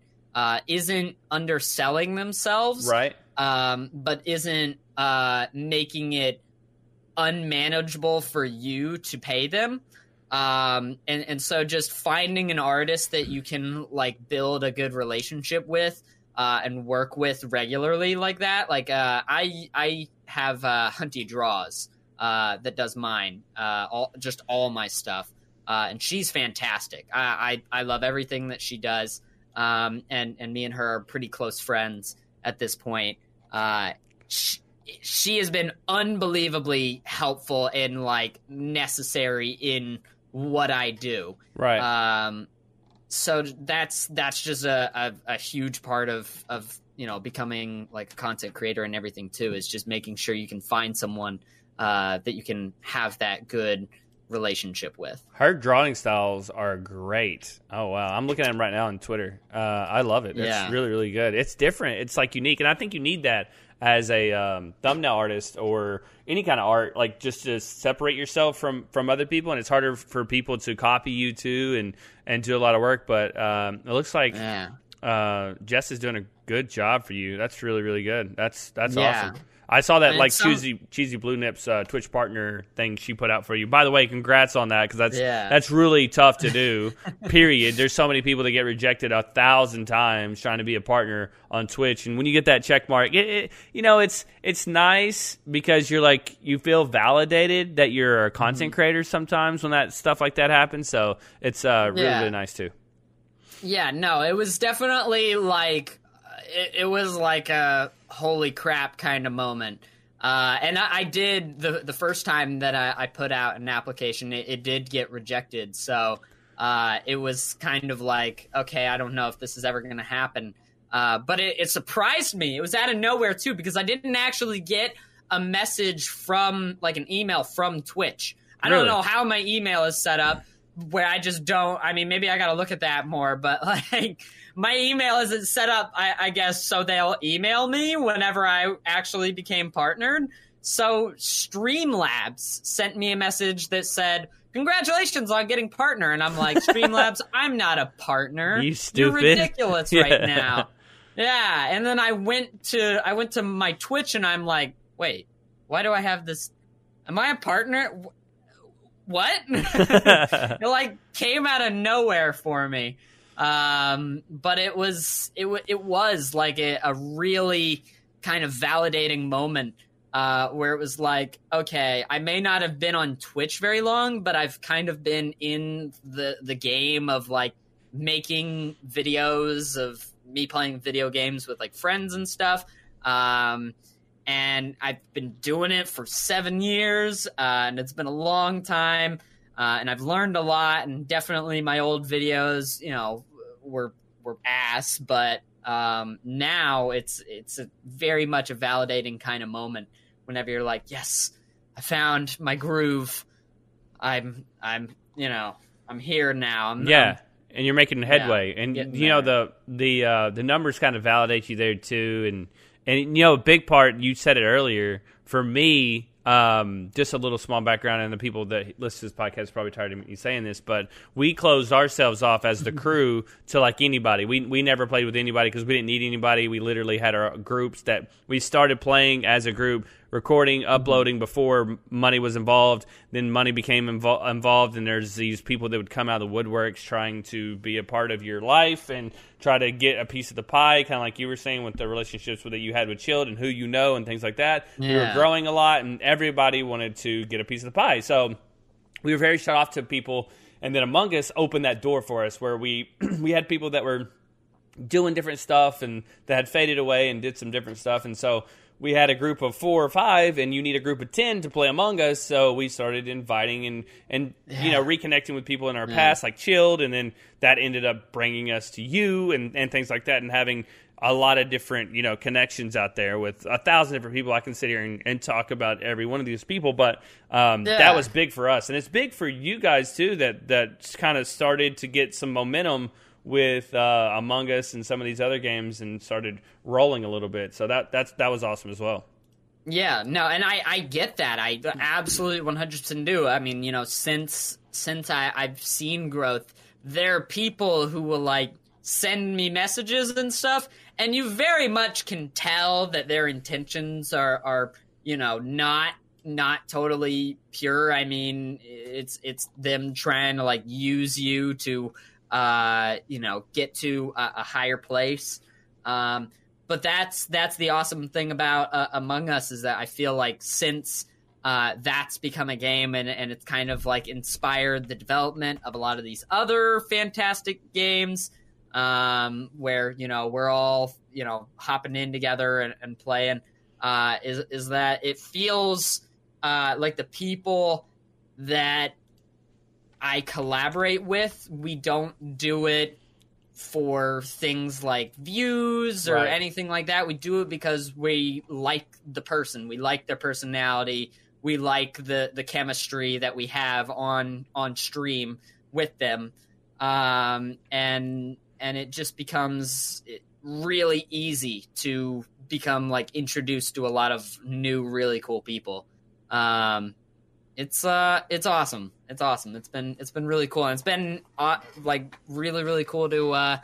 isn't underselling themselves, right? But isn't making it unmanageable for you to pay them. And so just finding an artist that you can like build a good relationship with and work with regularly like that. Like I have Hunty Draws that does mine, all my stuff, and she's fantastic. I love everything that she does. And me and her are pretty close friends at this point. She has been unbelievably helpful and like necessary in what I do. Right. So that's just a huge part of becoming like a content creator and everything too, is just making sure you can find someone that you can have that good relationship with. Her drawing styles are great. Oh, wow. I'm looking at them right now on Twitter. I love it. It's really, really good. It's different. It's like unique. And I think you need that as a thumbnail artist or any kind of art, like just to separate yourself from other people. And it's harder for people to copy you too and do a lot of work. But it looks like Jess is doing a good job for you. That's really, really good. That's awesome. I saw that, and like, Cheesy Blue Nips Twitch partner thing she put out for you. By the way, congrats on that, because that's really tough to do, period. There's so many people that get rejected 1,000 times trying to be a partner on Twitch. And when you get that check mark, it's nice because you're like, you feel validated that you're a content creator sometimes when that stuff like that happens. So it's really, really nice, too. Yeah, no, it was definitely like... It was like a holy crap kind of moment. And I did, the first time that I put out an application, it did get rejected. So it was kind of like, okay, I don't know if this is ever going to happen. But it surprised me. It was out of nowhere, too, because I didn't actually get a message from, like, an email from Twitch. I don't know how my email is set up. Where I just don't, I mean, maybe I got to look at that more, but like my email isn't set up, I guess, so they'll email me whenever I actually became partnered. So Streamlabs sent me a message that said, "Congratulations on getting partner." And I'm like, Streamlabs, I'm not a partner. You stupid. You're ridiculous right now. Yeah. And then I went to my Twitch and I'm like, wait, why do I have this? Am I a partner? What? It like came out of nowhere for me, but it was like a really kind of validating moment where it was like, okay, I may not have been on Twitch very long, but I've kind of been in the game of like making videos of me playing video games with like friends and stuff. And I've been doing it for 7 years, and it's been a long time, and I've learned a lot, and definitely my old videos, you know, were ass, but now it's a very much a validating kind of moment whenever you're like, yes, I found my groove. I'm here now. And you're making headway, and you know, the numbers kind of validate you there too, And, you know, a big part, you said it earlier, for me, just a little small background, and the people that listen to this podcast are probably tired of me saying this, but we closed ourselves off as the crew to, like, anybody. We never played with anybody because we didn't need anybody. We literally had our groups that we started playing as a group, recording, uploading before money was involved. Then money became involved, and there's these people that would come out of the woodworks trying to be a part of your life and try to get a piece of the pie, kind of like you were saying with the relationships that you had with Chilled and who you know and things like that. Yeah. We were growing a lot, and everybody wanted to get a piece of the pie. So we were very shut off to people, and then Among Us opened that door for us where we had people that were doing different stuff and that had faded away and did some different stuff, and so we had a group of 4 or 5, and you need a group of 10 to play Among Us. So we started inviting and you know, reconnecting with people in our past, like Chilled, and then that ended up bringing us to you and things like that, and having a lot of different, you know, connections out there with 1,000 different people. I can sit here and talk about every one of these people, but that was big for us, and it's big for you guys too. That kind of started to get some momentum with Among Us and some of these other games and started rolling a little bit. So that was awesome as well. Yeah, no, and I get that. I absolutely 100% do. I mean, you know, since I've seen growth, there are people who will, like, send me messages and stuff, and you very much can tell that their intentions are you know, not totally pure. I mean, it's them trying to, like, use you to you know, get to a higher place. But that's the awesome thing about Among Us, is that I feel like since that's become a game and it's kind of like inspired the development of a lot of these other fantastic games, where, you know, we're all, you know, hopping in together and playing, is that it feels like the people that I collaborate with, we don't do it for things like views or anything like that. We do it because we like the person. We like their personality. we like the chemistry that we have on stream with them. And it just becomes really easy to become like introduced to a lot of new, really cool people. It's awesome. It's awesome. It's been really cool. And it's been like really, really cool to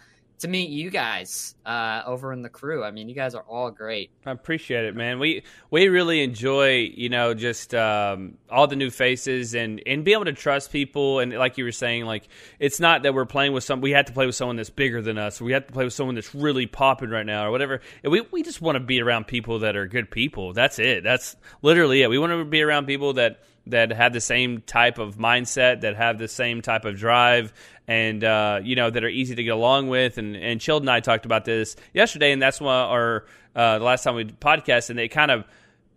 meet you guys over in the crew. I mean, you guys are all great. I appreciate it, man. We really enjoy, you know, just all the new faces and be able to trust people. And like you were saying, like, it's not that we're playing with we have to play with someone that's bigger than us. Or we have to play with someone that's really popping right now or whatever. And we just want to be around people that are good people. That's it. That's literally it. We want to be around people that have the same type of mindset, that have the same type of drive, and you know, that are easy to get along with. And Chilled and I talked about this yesterday, and that's why the last time we did podcast, and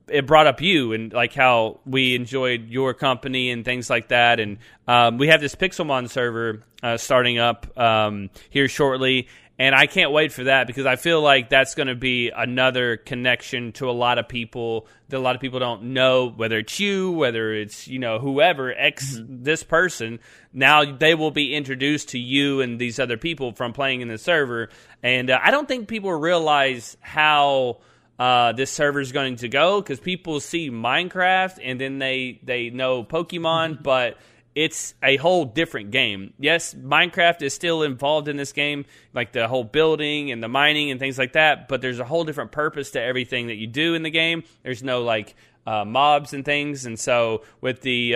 it brought up you and like how we enjoyed your company and things like that. And we have this Pixelmon server starting up here shortly. And I can't wait for that because I feel like that's going to be another connection to a lot of people that a lot of people don't know, whether it's you, whether it's, you know, whoever, this person. Now they will be introduced to you and these other people from playing in the server. And I don't think people realize how this server is going to go because people see Minecraft and then they know Pokemon, but it's a whole different game. Yes, Minecraft is still involved in this game, like the whole building and the mining and things like that, but there's a whole different purpose to everything that you do in the game. There's no, like, mobs and things, and so with the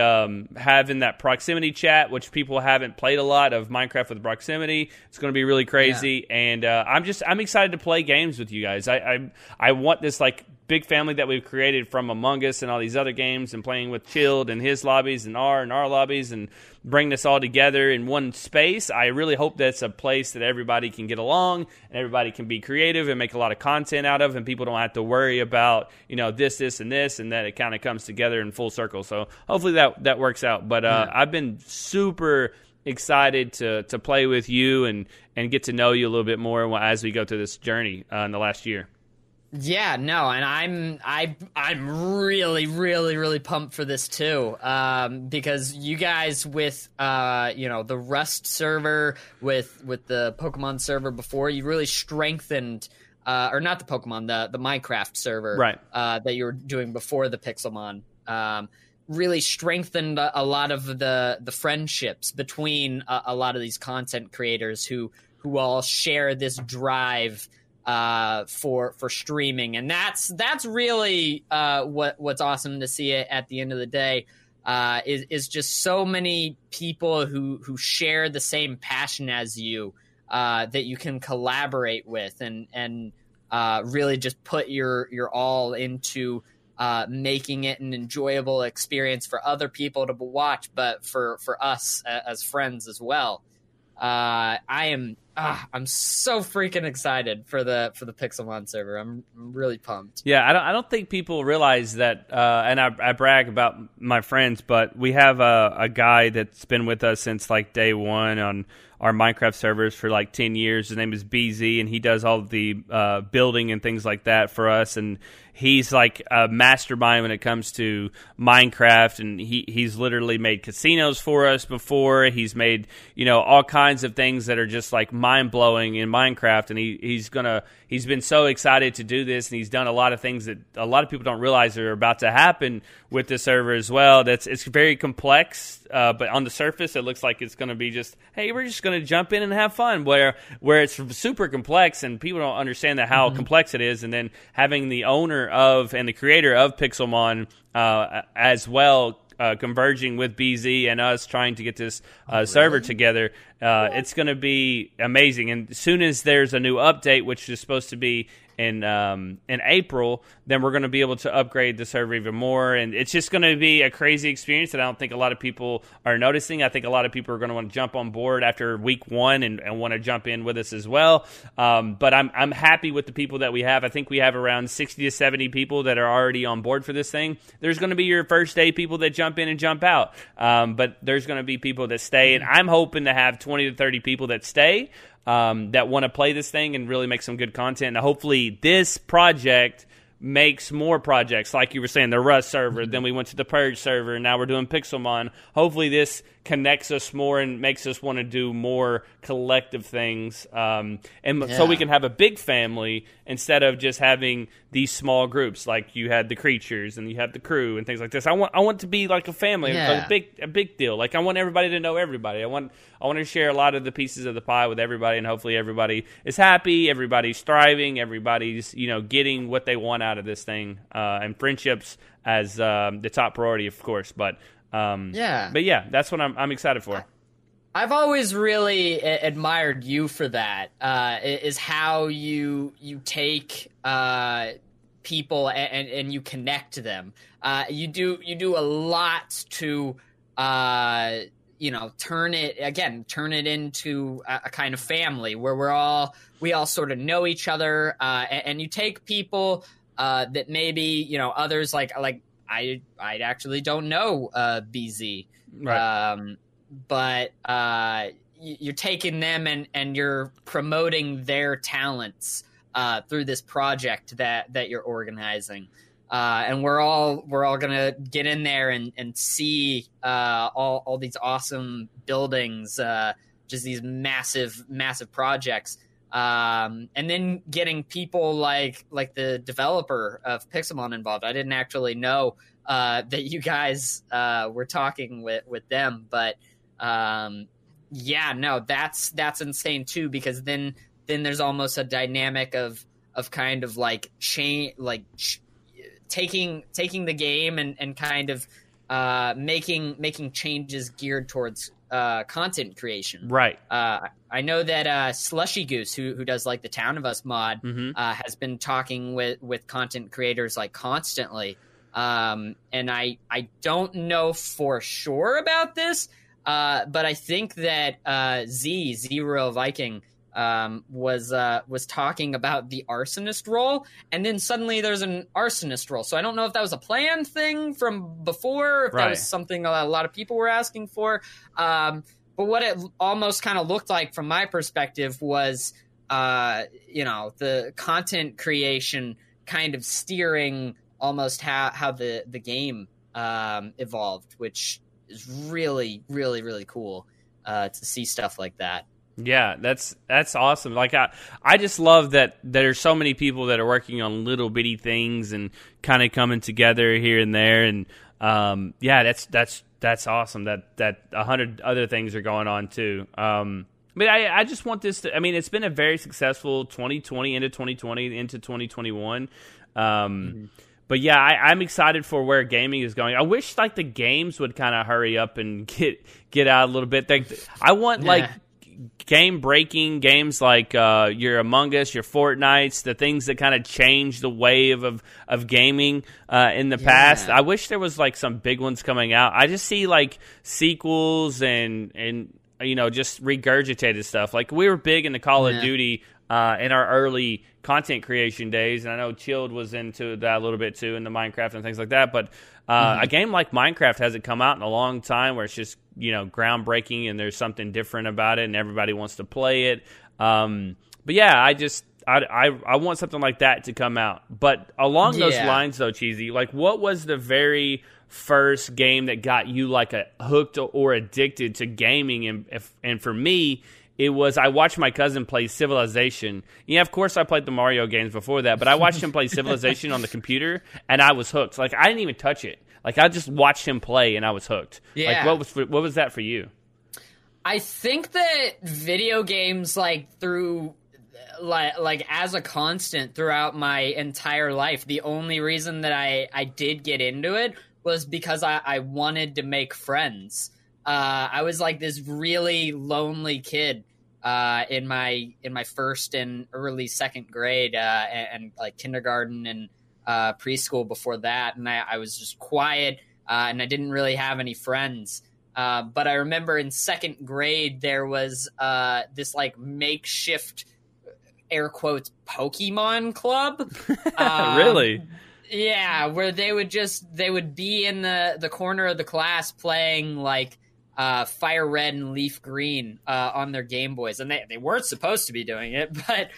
having that proximity chat, which people haven't played a lot of Minecraft with proximity, it's going to be really crazy, yeah. And I'm excited to play games with you guys. I want this, like, big family that we've created from Among Us and all these other games and playing with Chilled and his lobbies and our lobbies and bring this all together in one space. I really hope that's a place that everybody can get along and everybody can be creative and make a lot of content out of, and people don't have to worry about, you know, this and this, and that it kind of comes together in full circle. So hopefully that works out. But I've been super excited to play with you and get to know you a little bit more as we go through this journey in the last year. Yeah, no, and I'm really, really, really pumped for this too, because you guys with you know, the Rust server with the Pokemon server before, you really strengthened or not the Pokemon, the Minecraft server, right? That you were doing before the Pixelmon, really strengthened a lot of the friendships between a lot of these content creators who all share this drive for streaming. And that's really what's awesome to see it at the end of the day, is just so many people who share the same passion as you, that you can collaborate with and really just put your all into making it an enjoyable experience for other people to watch, but for us as friends as well. I'm so freaking excited for the Pixelmon server. I'm really pumped. Yeah, I don't think people realize that, and I brag about my friends, but we have a guy that's been with us since like day one on our Minecraft servers for like 10 years. His name is BZ, and he does all the building and things like that for us. And he's like a mastermind when it comes to Minecraft. And he's literally made casinos for us before. He's made, you know, all kinds of things that are just like mind blowing in Minecraft. And he's been so excited to do this, and he's done a lot of things that a lot of people don't realize are about to happen with the server as well. It's very complex, but on the surface, it looks like it's going to be just, hey, we're just going to jump in and have fun, where it's super complex and people don't understand that how complex it is. And then having the owner of and the creator of Pixelmon as well converging with BZ and us trying to get this server together, it's going to be amazing. And as soon as there's a new update, which is supposed to be in April, then we're going to be able to upgrade the server even more. And it's just going to be a crazy experience that I don't think a lot of people are noticing. I think a lot of people are going to want to jump on board after week one and want to jump in with us as well. But I'm happy with the people that we have. I think we have around 60 to 70 people that are already on board for this thing. There's going to be your first day people that jump in and jump out. But there's going to be people that stay. And I'm hoping to have 20 to 30 people that stay. That want to play this thing and really make some good content. And hopefully this project makes more projects. Like you were saying, the Rust server, then we went to the Purge server, and now we're doing Pixelmon. Hopefully this connects us more and makes us want to do more collective things. So we can have a big family instead of just having these small groups. Like you had the creatures and you have the crew and things like this. I want to be like a family, like a big deal. Like I want everybody to know everybody. I want to share a lot of the pieces of the pie with everybody, and hopefully everybody is happy, everybody's thriving, everybody's, you know, getting what they want out of this thing, and friendships as the top priority, of course, but that's what I'm excited for. I've always really admired you for that, is how you take people and you connect them. You do a lot to turn it into a kind of family where we all sort of know each other, and you take people that maybe, you know, others like I actually don't know BZ, right. but you're taking them and you're promoting their talents through this project that you're organizing. And we're all gonna get in there and see all these awesome buildings, just these massive projects. And then getting people like the developer of Pixelmon involved. I didn't actually know that you guys were talking with them, but that's insane too, because then there's almost a dynamic of kind of like chain like. Taking the game and kind of making changes geared towards content creation. Right. I know that Slushy Goose, who does like the Town of Us mod, mm-hmm. Has been talking with content creators like constantly. And I don't know for sure about this, but I think that Zero Viking was talking about the arsonist role, and then suddenly there's an arsonist role. So I don't know if that was a planned thing from before, if that was something a lot of people were asking for. But what it almost kind of looked like from my perspective was, the content creation kind of steering almost how the game evolved, which is really, really, really cool to see stuff like that. Yeah, that's awesome. Like I just love that there's so many people that are working on little bitty things and kind of coming together here and there. And that's awesome that 100 other things are going on too. But I just want this to. I mean, it's been a very successful 2020 into 2020 into 2021. Mm-hmm. But yeah, I'm excited for where gaming is going. I wish like the games would kind of hurry up and get out a little bit. I want like. Game-breaking games like your Among Us, your Fortnites, the things that kind of change the wave of gaming in the past. I wish there was like some big ones coming out. I just see like sequels and you know, just regurgitated stuff. Like we were big into Call of Duty in our early content creation days, and I know Chilled was into that a little bit too, into Minecraft and things like that. But a game like Minecraft hasn't come out in a long time, where it's just, you know, groundbreaking and there's something different about it and everybody wants to play it. But yeah, I want something like that to come out. But along those lines though, Cheesy, like what was the very first game that got you like a hooked or addicted to gaming? And for me, it was, I watched my cousin play Civilization. Yeah, of course I played the Mario games before that, but I watched him play Civilization on the computer and I was hooked. Like I didn't even touch it. Like I just watched him play and I was hooked. Yeah. Like what was that for you? I think that video games as a constant throughout my entire life, the only reason that I did get into it was because I wanted to make friends. I was like this really lonely kid in my first and early second grade and like kindergarten and preschool before that, and I was just quiet and I didn't really have any friends, but I remember in second grade there was this like makeshift air quotes Pokemon club. Really? Yeah, where they would be in the corner of the class playing like Fire Red and Leaf Green on their Game Boys. And they weren't supposed to be doing it, but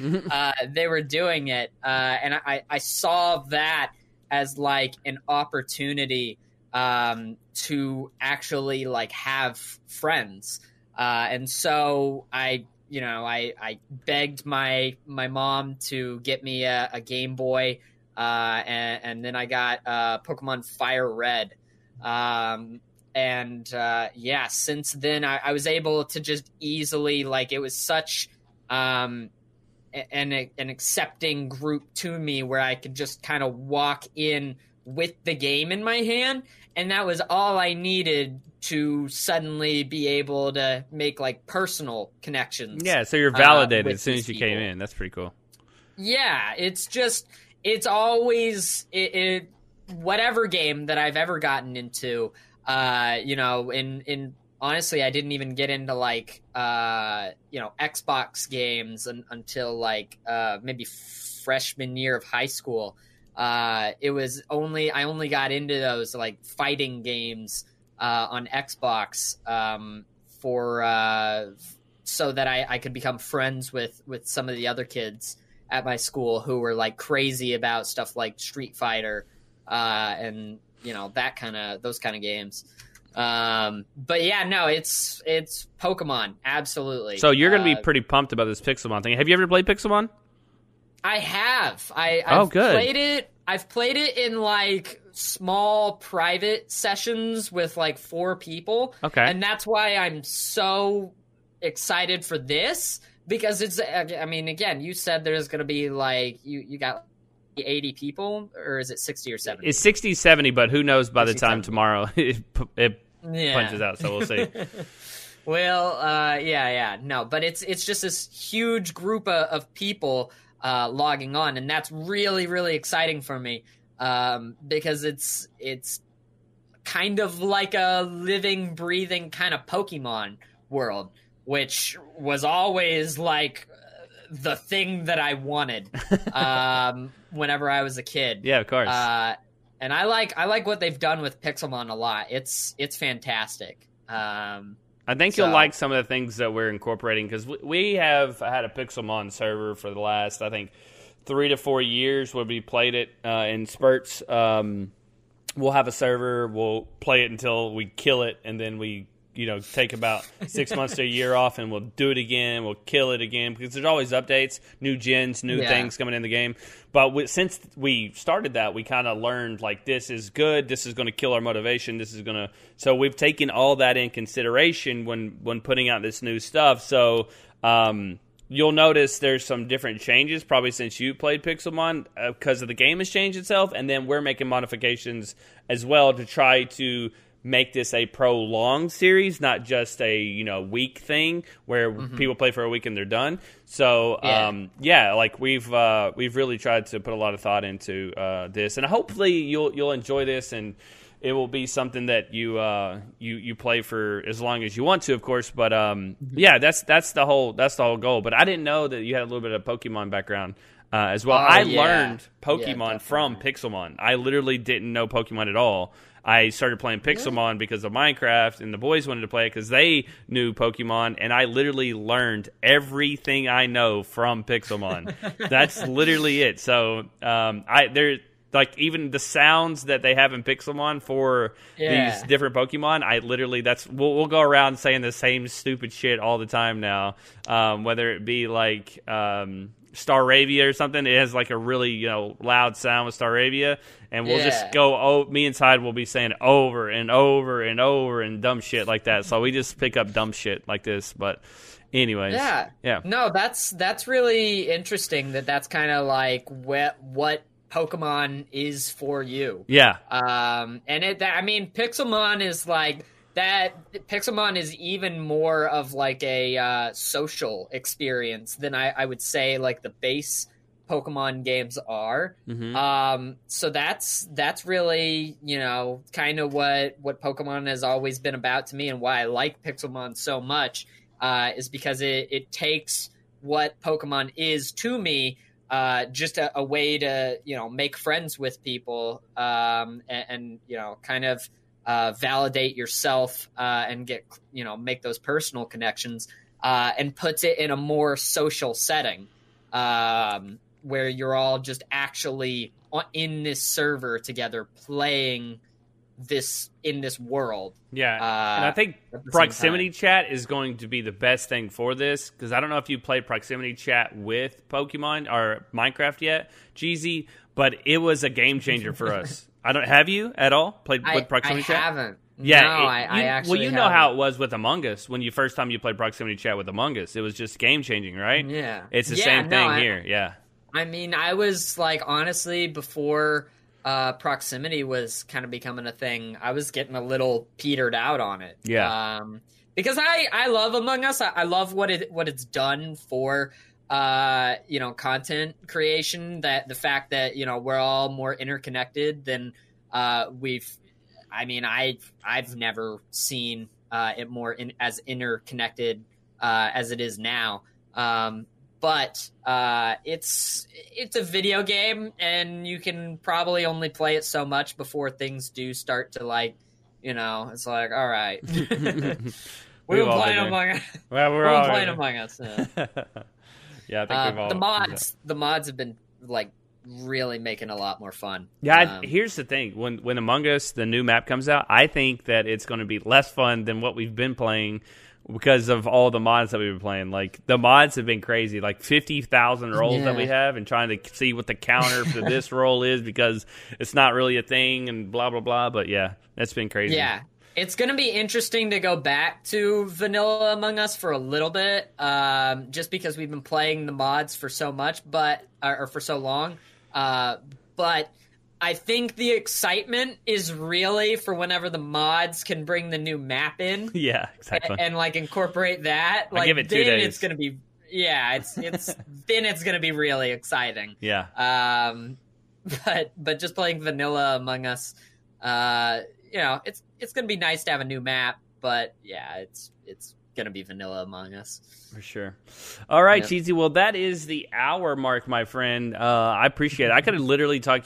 they were doing it. And I saw that as like an opportunity to actually like have friends. And so I begged my mom to get me a Game Boy. And then I got Pokemon Fire Red. Since then I was able to just easily, like, it was such an accepting group to me where I could just kind of walk in with the game in my hand, and that was all I needed to suddenly be able to make like personal connections. Yeah, so you're validated as soon as you came in. That's pretty cool. Yeah, it's just it's always whatever game that I've ever gotten into. Honestly, I didn't even get into like, Xbox games until like, maybe freshman year of high school. I only got into those like fighting games, on Xbox, so that I could become friends with some of the other kids at my school who were like crazy about stuff like Street Fighter, and those kind of games. It's Pokemon. Absolutely. So you're going to be pretty pumped about this Pixelmon thing. Have you ever played Pixelmon? I have. Played it. I've played it in like small private sessions with like four people. Okay. And that's why I'm so excited for this, because it's, I mean, again, you said there's going to be like, you got 80 people, or is it 60 or 70? It's 60, 70, but who knows by the time 70. Tomorrow it punches out, so we'll see. But it's just this huge group of people logging on, and that's really, really exciting for me, because it's kind of like a living, breathing kind of Pokemon world, which was always like the thing that I wanted whenever I was a kid. Yeah, of course. And I like what they've done with Pixelmon a lot. It's fantastic. I think you'll like some of the things that we're incorporating, because we have had a Pixelmon server for the last, I think, 3 to 4 years where we played it in spurts. We'll have a server. We'll play it until we kill it, and then we take about 6 months to a year off, and we'll do it again. We'll kill it again, because there's always updates, new gens, new things coming in the game. But since we started that, we kind of learned, like, this is good. This is going to kill our motivation. So we've taken all that in consideration when putting out this new stuff. So you'll notice there's some different changes probably since you played Pixelmon, because of the game has changed itself. And then we're making modifications as well to try to make this a prolonged series, not just a week thing where people play for a week and they're done. So we've really tried to put a lot of thought into this, and hopefully you'll enjoy this, and it will be something that you play for as long as you want to, of course. But that's the whole goal. But I didn't know that you had a little bit of Pokemon background as well. I learned Pokemon from Pixelmon. I literally didn't know Pokemon at all. I started playing Pixelmon because of Minecraft, and the boys wanted to play it because they knew Pokemon, and I literally learned everything I know from Pixelmon. That's literally it. So even the sounds that they have in Pixelmon for these different Pokemon, we'll go around saying the same stupid shit all the time now, whether it be like Staravia or something. It has like a really loud sound with Staravia, and we'll just go, me and Side will be saying it over and over and over, and dumb shit like that. So we just pick up dumb shit like this. But anyways, that's really interesting, that's kind of like what Pokemon is for you. Pixelmon is like that. Pixelmon is even more of like a social experience than I would say like the base Pokemon games are. So that's really kind of what Pokemon has always been about to me, and why I like Pixelmon so much is because it takes what Pokemon is to me, just a way to make friends with people, and kind of validate yourself and get, you know, make those personal connections, and puts it in a more social setting where you're all just actually in this server together playing this in this world. Yeah. And I think proximity chat is going to be the best thing for this, because I don't know if you played proximity chat with Pokemon or Minecraft yet, Cheesy, but it was a game changer for us. I don't have you at all played with proximity chat? I haven't. Yeah, no, I actually well, you know how it was with Among Us when you first time you played proximity chat with Among Us. It was just game changing, right? Yeah. It's the same thing here. Yeah. I mean, I was like, honestly, before proximity was kind of becoming a thing, I was getting a little petered out on it. Yeah. Because I love Among Us. I love what it's done for, you know, content creation, that the fact that, you know, we're all more interconnected than I've never seen it more as interconnected as it is now. But it's a video game, and you can probably only play it so much before things do start to, like, you know, it's like, all right. we've all playing Among Us. Well, we're all playing Among Us. Yeah, yeah, I think we've all the mods have been, like, really making it a lot more fun. Yeah, here's the thing. When Among Us, the new map comes out, I think that it's going to be less fun than what we've been playing, because of all the mods that we've been playing. Like, the mods have been crazy. Like, 50,000 rolls that we have, and trying to see what the counter for this roll is, because it's not really a thing, and blah, blah, blah. But, yeah, that's been crazy. Yeah. It's going to be interesting to go back to vanilla Among Us for a little bit, just because we've been playing the mods for so much, or for so long. But I think the excitement is really for whenever the mods can bring the new map in. Yeah, exactly. And like, incorporate that. Like, I give it 2 days. It's gonna be, yeah. It's then it's gonna be really exciting. Yeah. But just playing vanilla Among Us, you know, it's gonna be nice to have a new map. But yeah, it's gonna be vanilla Among Us for sure. All right, Cheesy, well, that is the hour mark, my friend. I appreciate it. I could have literally tell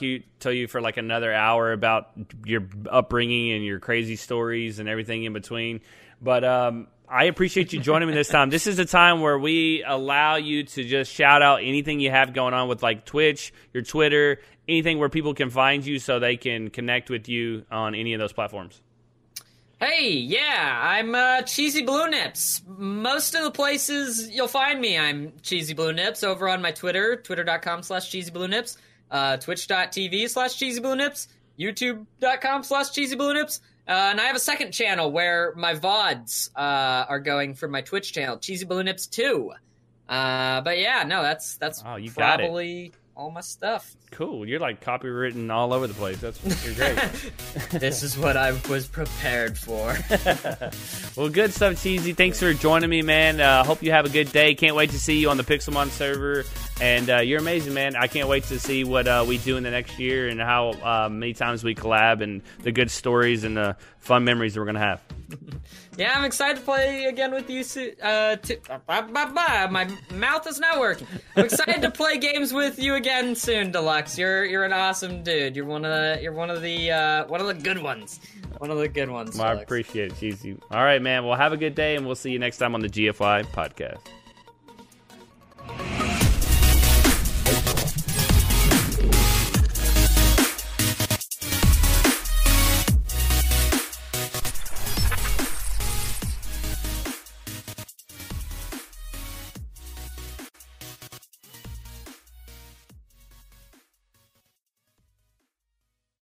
you for like another hour about your upbringing and your crazy stories and everything in between, but I appreciate you joining me this time. This is a time where we allow you to just shout out anything you have going on with, like, Twitch, your Twitter, anything where people can find you so they can connect with you on any of those platforms. Hey, yeah, I'm Cheesy Blue Nips. Most of the places you'll find me, I'm Cheesy Blue Nips. Over on my Twitter, twitter.com/Cheesy Blue Nips, twitch.tv/Cheesy Blue Nips, youtube.com/Cheesy Blue Nips, and I have a second channel where my VODs are going for my Twitch channel, Cheesy Blue Nips 2. But yeah, no, that's probably all my stuff. Cool. You're like copywritten all over the place. You're great. This is what I was prepared for. Well, good stuff, Cheesy. Thanks for joining me, man. Hope you have a good day. Can't wait to see you on the Pixelmon server. And you're amazing, man. I can't wait to see what we do in the next year, and how many times we collab, and the good stories and the fun memories that we're going to have. Yeah, I'm excited to play again with you. My mouth is not working. I'm excited to play games with you again soon, Deluxe. You're an awesome dude. You're one of the good ones. One of the good ones. Well, I appreciate it, Cheesy. All right, man. Well, have a good day, and we'll see you next time on the GFY Podcast.